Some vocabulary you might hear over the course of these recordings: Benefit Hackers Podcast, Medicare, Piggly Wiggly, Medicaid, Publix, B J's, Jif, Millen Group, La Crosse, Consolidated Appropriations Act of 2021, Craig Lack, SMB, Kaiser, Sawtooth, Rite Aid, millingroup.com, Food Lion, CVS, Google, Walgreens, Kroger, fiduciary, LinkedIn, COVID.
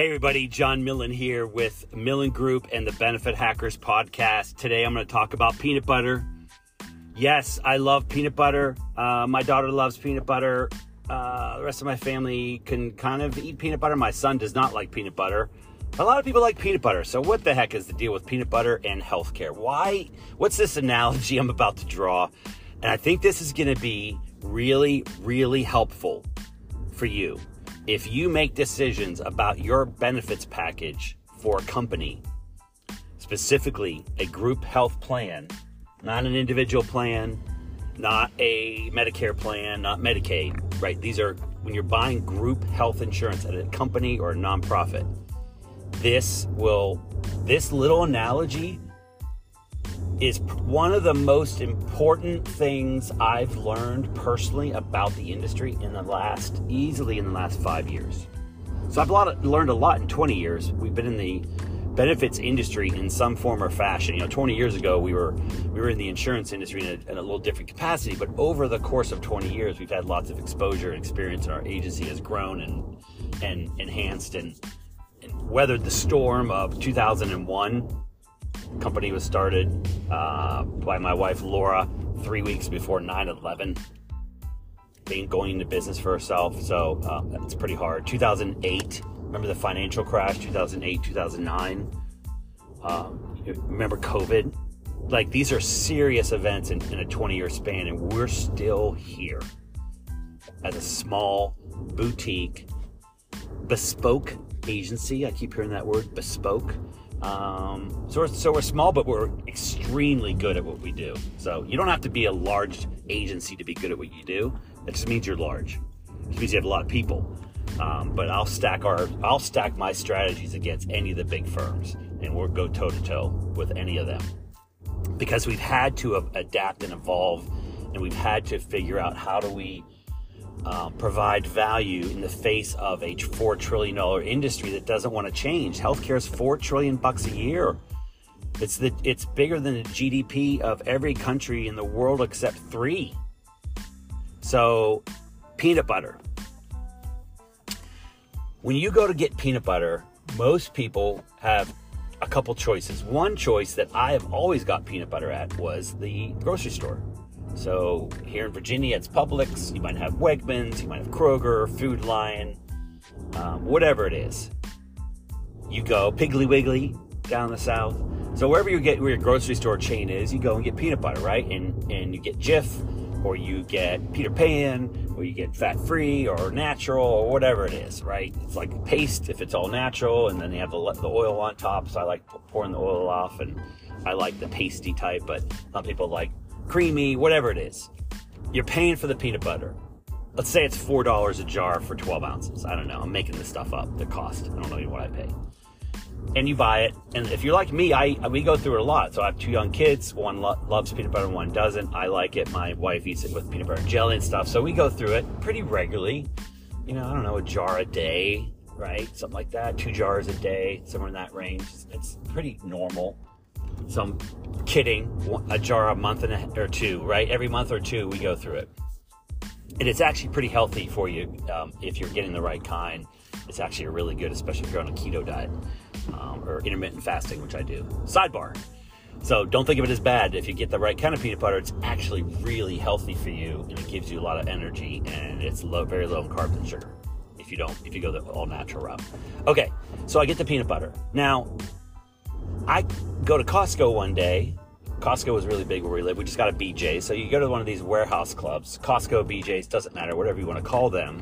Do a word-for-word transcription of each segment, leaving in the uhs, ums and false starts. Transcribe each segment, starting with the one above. Hey everybody, John Millen here with Millen Group and the Benefit Hackers Podcast. Today I'm going to talk about peanut butter. Yes, I love peanut butter. Uh, my daughter loves peanut butter. Uh, the rest of my family can kind of eat peanut butter. My son does not like peanut butter. A lot of people like peanut butter. So what the heck is the deal with peanut butter and healthcare? Why? What's this analogy I'm about to draw? And I think this is going to be really, really helpful for you. If you make decisions about your benefits package for a company, specifically a group health plan, not an individual plan, not a Medicare plan, not Medicaid, right? These are when you're buying group health insurance at a company or a nonprofit. This will, this little analogy is one of the most important things I've learned personally about the industry in the last, easily in the last five years. So I've a lot of, learned a lot in twenty years. We've been in the benefits industry in some form or fashion. You know, twenty years ago, we were we were in the insurance industry in a, in a little different capacity, but over the course of twenty years, we've had lots of exposure and experience, and our agency has grown and, and enhanced and, and weathered the storm of two thousand one. Company was started uh, by my wife, Laura, three weeks before nine eleven, being going into business for herself. So uh, it's pretty hard. two thousand eight, remember the financial crash, two thousand eight, two thousand nine. Um, remember COVID? Like, these are serious events in, in a twenty-year span, and we're still here as a small boutique, bespoke agency. I keep hearing that word, bespoke. Um, so we're, so we're small, but we're extremely good at what we do. So you don't have to be a large agency to be good at what you do. That just means you're large. It means you have a lot of people. Um, but I'll stack our, I'll stack my strategies against any of the big firms, and we'll go toe to toe with any of them, because we've had to adapt and evolve, and we've had to figure out how do we Uh, provide value in the face of a four trillion dollars industry that doesn't want to change. Healthcare is four trillion dollars bucks a year. It's the it's bigger than the G D P of every country in the world except three. So, peanut butter. When you go to get peanut butter, most people have a couple choices. One choice that I have always got peanut butter at was the grocery store. So here in Virginia, it's Publix. You might have Wegmans. You might have Kroger, Food Lion, um, whatever it is. You go Piggly Wiggly down the south. So wherever you get where your grocery store chain is, you go and get peanut butter, right? And and you get Jif, or you get Peter Pan, or you get fat-free or natural or whatever it is, right? It's like paste if it's all natural, and then they have the, the oil on top. So I like pouring the oil off, and I like the pasty type, but some people like creamy, whatever it is. You're paying for the peanut butter. Let's say it's four dollars a jar for twelve ounces. I don't know. I'm making this stuff up, the cost. I don't know even what I pay. And you buy it. And if you're like me, I we go through it a lot. So I have two young kids. One lo- loves peanut butter, one doesn't. I like it. My wife eats it with peanut butter and jelly and stuff. So we go through it pretty regularly. You know, I don't know, a jar a day, right? Something like that. Two jars a day, somewhere in that range. It's pretty normal. So I'm kidding, a jar a month and a, or two, right? Every month or two, we go through it. And it's actually pretty healthy for you um, if you're getting the right kind. It's actually really good, especially if you're on a keto diet um, or intermittent fasting, which I do. Sidebar. So don't think of it as bad. If you get the right kind of peanut butter, it's actually really healthy for you, and it gives you a lot of energy, and it's low, very low in carbs and sugar if you don't, if you go the all natural route. Okay, so I get the peanut butter. Now, I go to Costco one day. Costco was really big where we live. We just got a B J's. So you go to one of these warehouse clubs. Costco, B J's, doesn't matter, whatever you want to call them.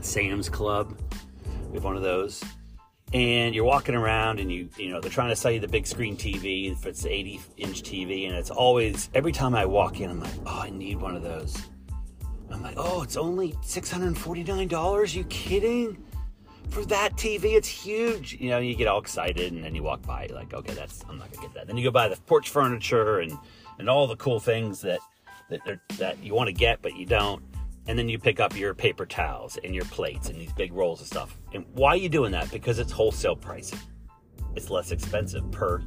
Sam's Club. We have one of those. And you're walking around, and you you know they're trying to sell you the big screen T V. If it's eighty-inch T V, and it's always, every time I walk in, I'm like, oh, I need one of those. I'm like, oh, it's only six hundred forty-nine dollars? You kidding? For that T V, it's huge. You know, you get all excited, and then you walk by, you're like, okay, that's, I'm not gonna get that. Then you go buy the porch furniture and, and all the cool things that that that you want to get, but you don't. And then you pick up your paper towels and your plates and these big rolls of stuff. And why are you doing that? Because it's wholesale pricing. It's less expensive per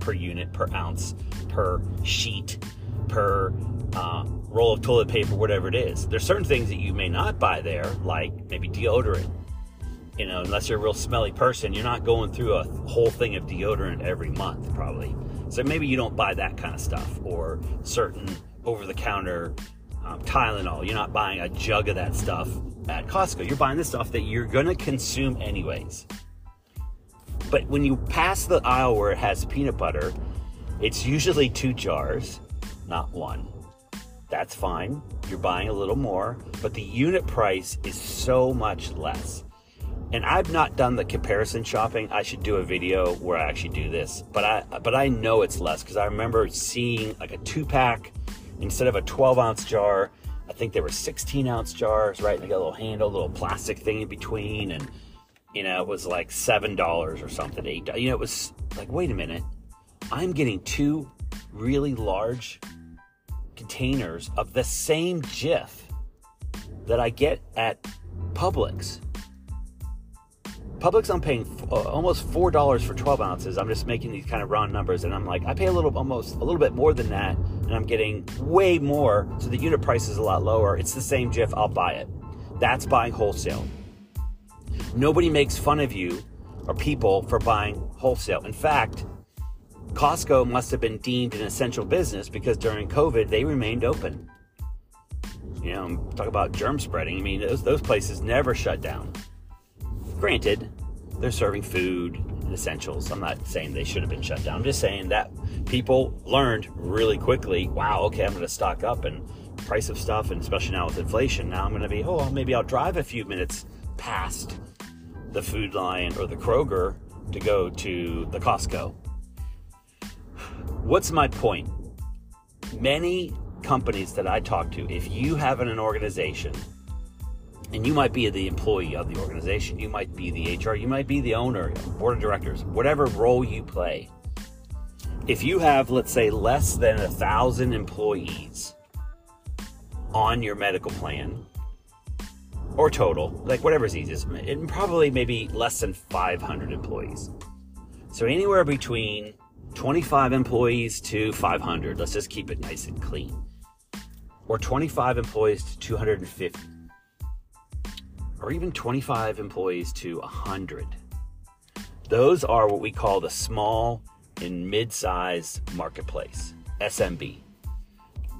per unit, per ounce, per sheet, per uh, roll of toilet paper, whatever it is. There's certain things that you may not buy there, like maybe deodorant. you know, unless you're a real smelly person, you're not going through a whole thing of deodorant every month, probably. So maybe you don't buy that kind of stuff, or certain over-the-counter um, Tylenol. You're not buying a jug of that stuff at Costco. You're buying the stuff that you're going to consume anyways. But when you pass the aisle where it has peanut butter, it's usually two jars, not one. That's fine. You're buying a little more, but the unit price is so much less. And I've not done the comparison shopping. I should do a video where I actually do this, but I but I know it's less because I remember seeing like a two-pack instead of a twelve-ounce jar. I think they were sixteen-ounce jars, right? And they got a little handle, a little plastic thing in between, and you know it was like seven dollars or something. Eight. You know it was like, wait a minute, I'm getting two really large containers of the same Jif that I get at Publix. Publix, I'm paying f- almost four dollars for twelve ounces. I'm just making these kind of round numbers, and I'm like, I pay a little, almost a little bit more than that, and I'm getting way more, so the unit price is a lot lower. It's the same Jif, I'll buy it. That's buying wholesale. Nobody makes fun of you or people for buying wholesale. In fact, Costco must have been deemed an essential business because during COVID, they remained open. You know, talk about germ spreading. I mean, those, those places never shut down. Granted, they're serving food and essentials. I'm not saying they should have been shut down. I'm just saying that people learned really quickly, wow, okay, I'm going to stock up and price of stuff, and especially now with inflation, now I'm going to be, oh, maybe I'll drive a few minutes past the Food Lion or the Kroger to go to the Costco. What's my point? Many companies that I talk to, if you have an organization, and you might be the employee of the organization, you might be the H R, you might be the owner, board of directors, whatever role you play. If you have, let's say, less than a thousand employees on your medical plan, or total, like whatever's easiest, and probably maybe less than five hundred employees. So anywhere between twenty-five employees to five hundred, let's just keep it nice and clean, or twenty-five employees to two hundred fifty. Or even twenty-five employees to one hundred. Those are what we call the small and mid-sized marketplace, S M B.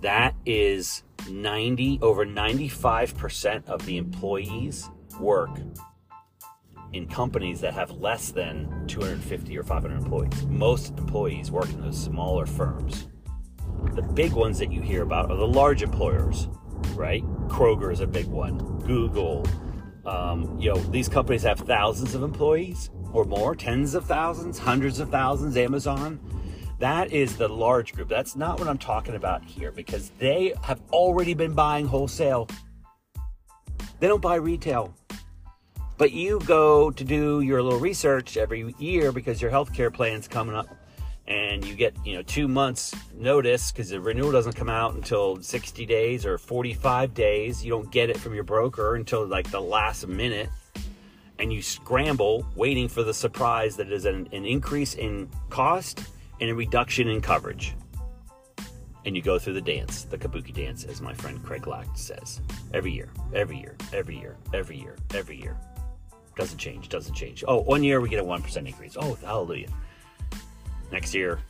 That is ninety over ninety-five percent of the employees work in companies that have less than two hundred fifty or five hundred employees. Most employees work in those smaller firms. The big ones that you hear about are the large employers, right? Kroger is a big one, Google. Um, you know, these companies have thousands of employees or more, tens of thousands, hundreds of thousands, Amazon. That is the large group. That's not what I'm talking about here because they have already been buying wholesale. They don't buy retail. But you go to do your little research every year because your healthcare plan's coming up and you get, you know, two months notice because the renewal doesn't come out until sixty days or forty-five days. You don't get it from your broker until like the last minute. And you scramble waiting for the surprise that is an, an increase in cost and a reduction in coverage. And you go through the dance, the kabuki dance, as my friend Craig Lack says, every year, every year, every year, every year, every year. Doesn't change, doesn't change. Oh, one year we get a one percent increase. Oh, hallelujah. Next year,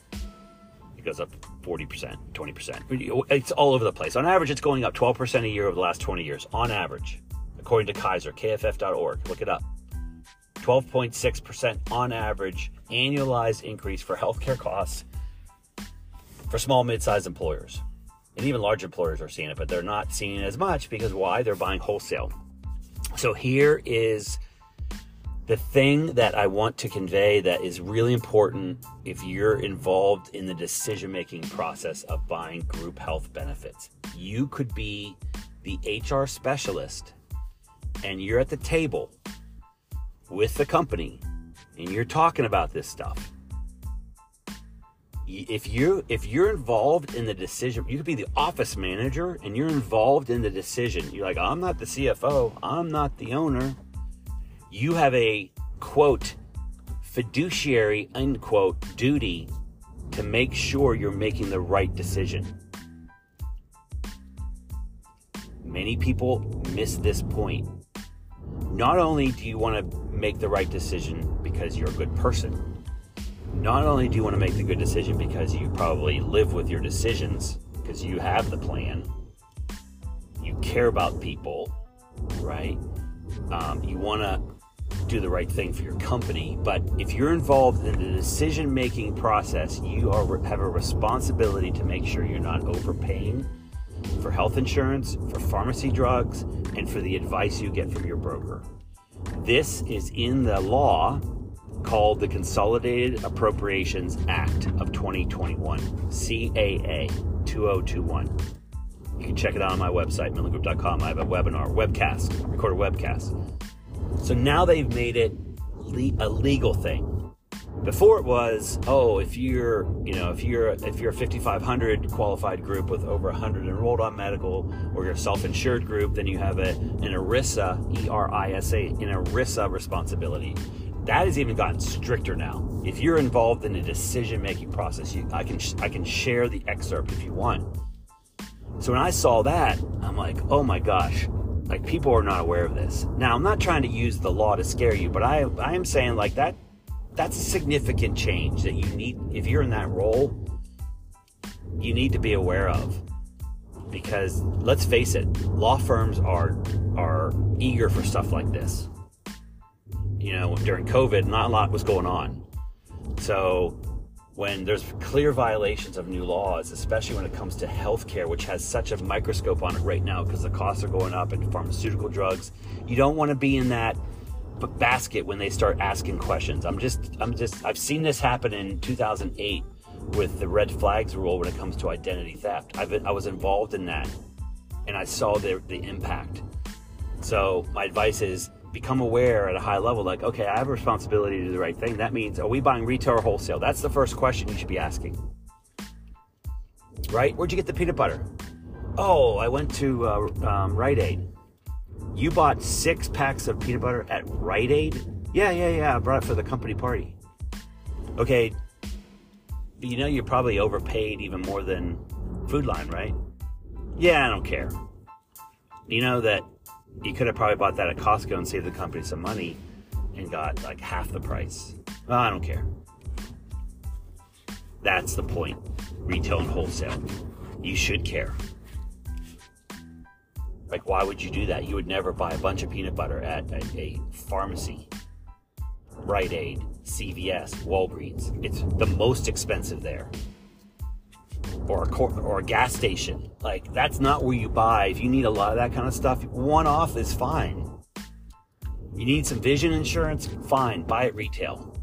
it goes up forty percent, twenty percent. It's all over the place. On average, it's going up twelve percent a year over the last twenty years. On average, according to Kaiser, K F F dot org, look it up. twelve point six percent on average annualized increase for healthcare costs for small, mid-sized employers. And even large employers are seeing it, but they're not seeing it as much because why? They're buying wholesale. So here is the thing that I want to convey that is really important if you're involved in the decision-making process of buying group health benefits. You could be the H R specialist and you're at the table with the company and you're talking about this stuff. If you if you're involved in the decision, you could be the office manager and you're involved in the decision. You're like, I'm not the C F O, I'm not the owner. You have a, quote, fiduciary, unquote, duty to make sure you're making the right decision. Many people miss this point. Not only do you want to make the right decision because you're a good person, not only do you want to make the good decision because you probably live with your decisions, because you have the plan, you care about people, right? Um, you want to do the right thing for your company. But if you're involved in the decision-making process, you are, have a responsibility to make sure you're not overpaying for health insurance, for pharmacy drugs, and for the advice you get from your broker. This is in the law called the Consolidated Appropriations Act of twenty twenty-one, C A A two thousand twenty-one. You can check it out on my website, milling group dot com. I have a webinar, webcast, recorded webcast. So now they've made it le- a legal thing. Before it was, oh, if you're, you know, if you're, if you're a fifty-five hundred qualified group with over one hundred enrolled on medical, or you're a self-insured group, then you have a, an ERISA, E R I S A, an ERISA responsibility. That has even gotten stricter now. If you're involved in a decision-making process, you, I can, I can share the excerpt if you want. So when I saw that, I'm like, oh my gosh, like people are not aware of this. Now I'm not trying to use the law to scare you, but I, I am saying like that. That's a significant change that you need, if you're in that role, you need to be aware of. Because let's face it, law firms are are eager for stuff like this. You know, during COVID, not a lot was going on. So when there's clear violations of new laws, especially when it comes to healthcare, which has such a microscope on it right now because the costs are going up and pharmaceutical drugs, you don't want to be in that basket when they start asking questions. I'm just, I'm just, I've seen this happen in two thousand eight with the red flags rule when it comes to identity theft. I've been, I was involved in that and I saw the, the impact. So my advice is become aware at a high level, like, okay, I have a responsibility to do the right thing. That means, are we buying retail or wholesale? That's the first question you should be asking, right? Where'd you get the peanut butter? Oh, I went to uh, um, Rite Aid. You bought six packs of peanut butter at Rite Aid? Yeah, yeah, yeah. I brought it for the company party. Okay. You know, you're probably overpaid even more than Food Lion, right? Yeah, I don't care. You know that you could have probably bought that at Costco and saved the company some money and got like half the price. Well, I don't care. That's the point. Retail and wholesale. You should care. Like, why would you do that? You would never buy a bunch of peanut butter at a, a pharmacy, Rite Aid, C V S, Walgreens. It's the most expensive there. Or a, cor- or a gas station. Like, that's not where you buy. If you need a lot of that kind of stuff, one off is fine. You need some vision insurance? Fine, buy at retail.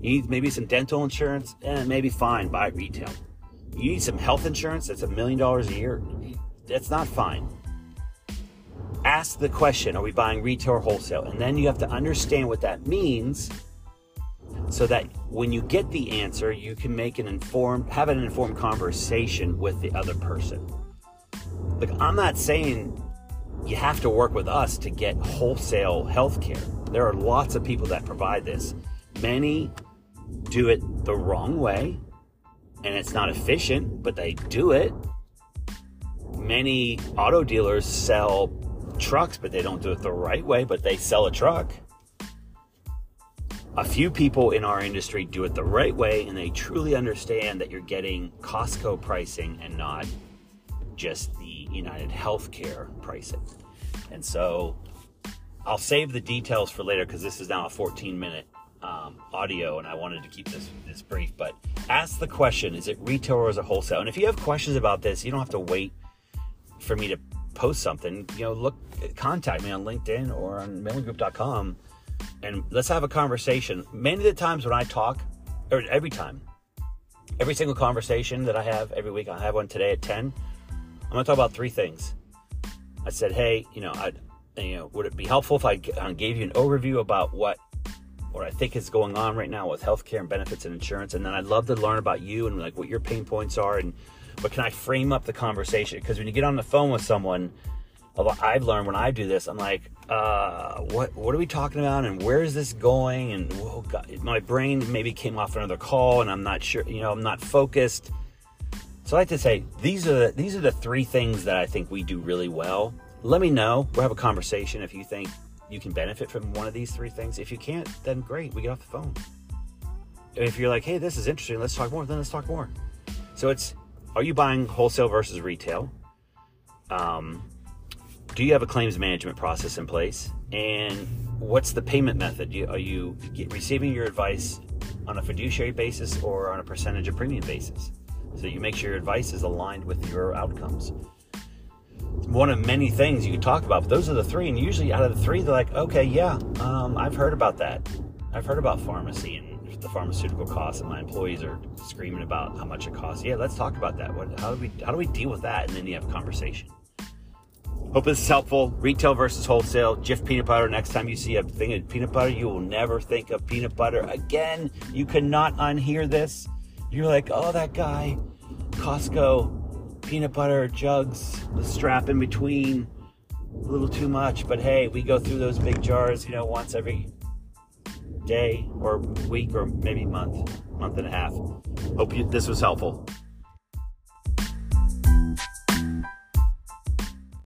You need maybe some dental insurance? Eh, maybe fine, buy at retail. You need some health insurance? That's a million dollars a year? That's not fine. Ask the question, are we buying retail or wholesale? And then you have to understand what that means so that when you get the answer, you can make an informed, have an informed conversation with the other person. Look, I'm not saying you have to work with us to get wholesale healthcare. There are lots of people that provide this. Many do it the wrong way, and it's not efficient, but they do it. Many auto dealers sell trucks, but they don't do it the right way, but they sell a truck. A few people in our industry do it the right way, and they truly understand that you're getting Costco pricing and not just the United Healthcare pricing. And so I'll save the details for later because this is now a fourteen minute um, audio, and I wanted to keep this, this brief, but ask the question, is it retail or is it wholesale? And if you have questions about this, you don't have to wait for me to post something, you know, look, contact me on LinkedIn or on milling group dot com and let's have a conversation. Many of the times when I talk, or every time, every single conversation that I have every week, I have one today at ten, I'm going to talk about three things. I said, hey, you know, I, you know, would it be helpful if I gave you an overview about what, what I think is going on right now with healthcare and benefits and insurance? And then I'd love to learn about you and like what your pain points are, and but can I frame up the conversation? Because when you get on the phone with someone, I've learned when I do this, I'm like, uh, what what are we talking about? And where is this going? And oh God, my brain maybe came off another call and I'm not sure, you know, I'm not focused. So I like to say, these are the, these are the three things that I think we do really well. Let me know. We'll have a conversation if you think you can benefit from one of these three things. If you can't, then great, we get off the phone. And if you're like, hey, this is interesting, let's talk more, then let's talk more. So it's, are you buying wholesale versus retail? Um, do you have a claims management process in place? And what's the payment method? You, are you get, receiving your advice on a fiduciary basis or on a percentage of premium basis? So you make sure your advice is aligned with your outcomes. One of many things you can talk about, but those are the three. And usually out of the three, they're like, okay, yeah, um, I've heard about that. I've heard about pharmacy and the pharmaceutical costs, and my employees are screaming about how much it costs. Yeah, let's talk about that. What, how do we, how do we deal with that? And then you have a conversation. Hope this is helpful. Retail versus wholesale. Jif peanut butter. Next time you see a thing of peanut butter, you will never think of peanut butter again. You cannot unhear this. You're like, oh, that guy, Costco, peanut butter jugs, the strap in between, a little too much. But hey, we go through those big jars, you know, once every day or week or maybe month, month and a half. Hope you, this was helpful.